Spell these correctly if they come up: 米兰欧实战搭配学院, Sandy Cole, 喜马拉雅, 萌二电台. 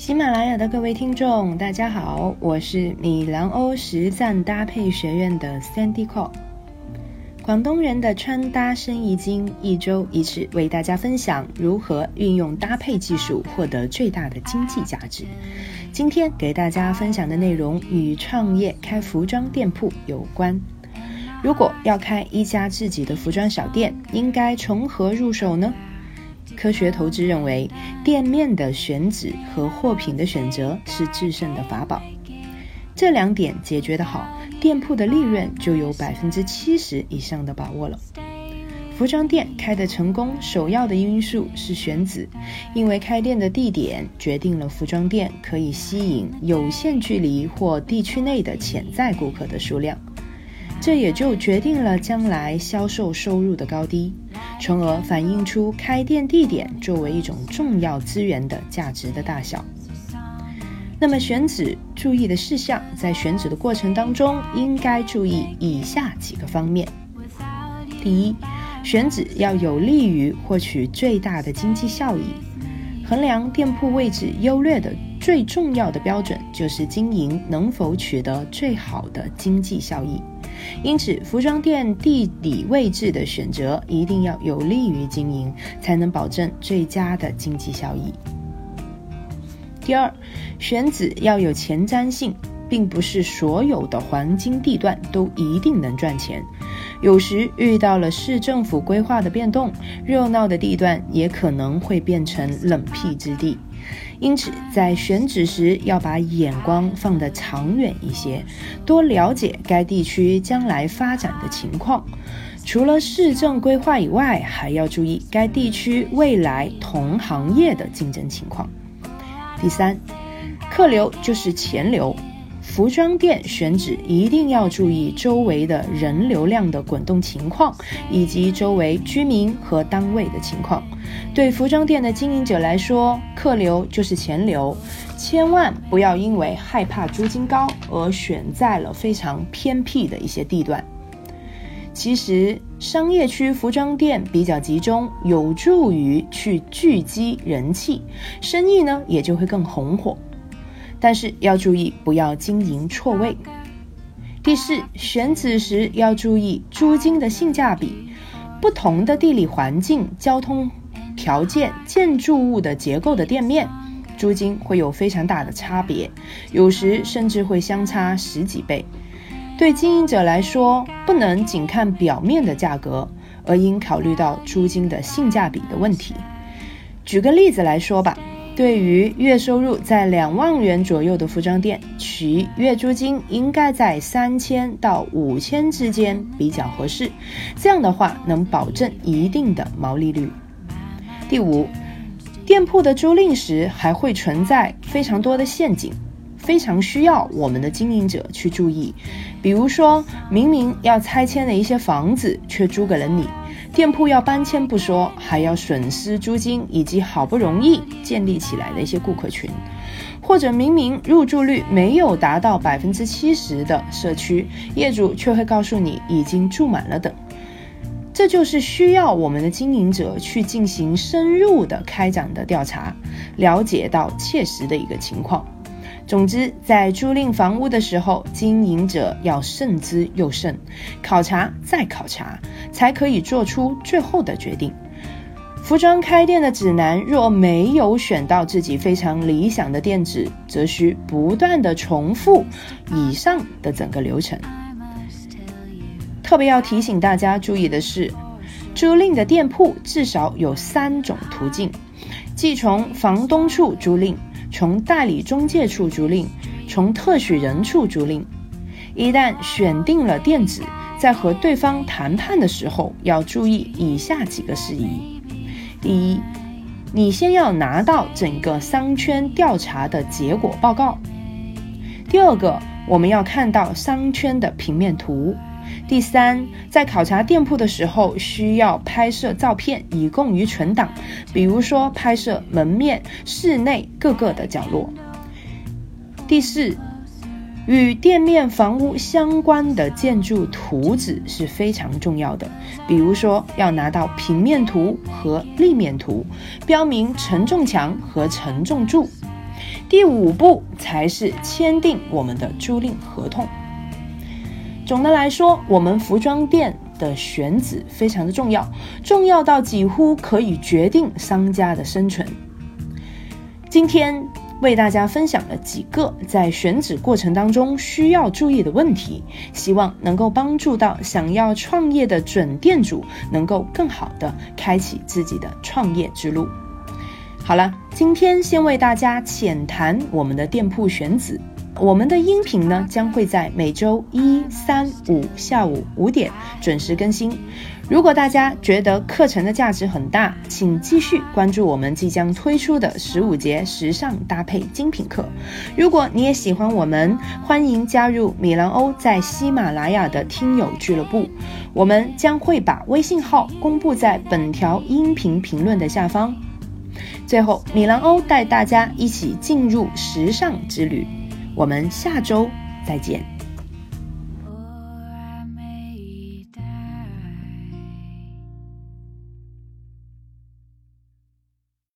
喜马拉雅的各位听众大家好，我是米兰欧实战搭配学院的 Sandy Cole。 广东人的穿搭生意经，一周一次为大家分享如何运用搭配技术获得最大的经济价值。今天给大家分享的内容与创业开服装店铺有关。如果要开一家自己的服装小店，应该从何入手呢？科学投资认为，店面的选址和货品的选择是制胜的法宝。这两点解决得好，店铺的利润就有 70% 以上的把握了。服装店开的成功，首要的因素是选址，因为开店的地点决定了服装店可以吸引有限距离或地区内的潜在顾客的数量，这也就决定了将来销售收入的高低，从而反映出开店地点作为一种重要资源的价值的大小。那么选址注意的事项，在选址的过程当中应该注意以下几个方面。第一，选址要有利于获取最大的经济效益。衡量店铺位置优劣的最重要的标准就是经营能否取得最好的经济效益，因此服装店地理位置的选择一定要有利于经营，才能保证最佳的经济效益。第二，选址要有前瞻性，并不是所有的黄金地段都一定能赚钱，有时遇到了市政府规划的变动，热闹的地段也可能会变成冷僻之地，因此在选址时要把眼光放得长远一些，多了解该地区将来发展的情况。除了市政规划以外，还要注意该地区未来同行业的竞争情况。第三，客流就是钱流，服装店选址一定要注意周围的人流量的滚动情况，以及周围居民和单位的情况。对服装店的经营者来说，客流就是钱流，千万不要因为害怕租金高而选在了非常偏僻的一些地段。其实商业区服装店比较集中，有助于去聚集人气，生意呢也就会更红火，但是要注意不要经营错位。第四，选址时要注意租金的性价比，不同的地理环境、交通条件、建筑物的结构的店面，租金会有非常大的差别，有时甚至会相差十几倍。对经营者来说，不能仅看表面的价格，而应考虑到租金的性价比的问题。举个例子来说吧，对于月收入在2万元左右的服装店，其月租金应该在3000到5000之间比较合适，这样的话能保证一定的毛利率。第五，店铺的租赁时还会存在非常多的陷阱，非常需要我们的经营者去注意。比如说，明明要拆迁的一些房子却租给了你，店铺要搬迁不说，还要损失租金以及好不容易建立起来的一些顾客群。或者明明入住率没有达到 70% 的社区，业主却会告诉你已经住满了等。这就是需要我们的经营者去进行深入的开展的调查，了解到切实的一个情况。总之，在租赁房屋的时候，经营者要慎之又慎，考察再考察，才可以做出最后的决定。服装开店的指南若没有选到自己非常理想的店址，则需不断的重复以上的整个流程。特别要提醒大家注意的是，租赁的店铺至少有3种途径，即从房东处租赁，从代理中介处租赁，从特许人处租赁。一旦选定了店址，在和对方谈判的时候要注意以下几个事宜。第一，你先要拿到整个商圈调查的结果报告。第二个，我们要看到商圈的平面图。第三，在考察店铺的时候需要拍摄照片以供于存档，比如说拍摄门面、室内各个的角落。第四，与店面房屋相关的建筑图纸是非常重要的，比如说要拿到平面图和立面图，标明承重墙和承重柱。第五步才是签订我们的租赁合同。总的来说，我们服装店的选址非常的重要，重要到几乎可以决定商家的生存。今天为大家分享了几个在选址过程当中需要注意的问题，希望能够帮助到想要创业的准店主能够更好的开启自己的创业之路。好了，今天先为大家浅谈我们的店铺选址。我们的音频呢将会在每周1、3、5下午5点准时更新。如果大家觉得课程的价值很大，请继续关注我们即将推出的15节时尚搭配精品课。如果你也喜欢我们，欢迎加入米兰欧在喜马拉雅的听友俱乐部。我们将会把微信号公布在本条音频评论的下方。最后，米兰欧带大家一起进入时尚之旅。我们下周再见。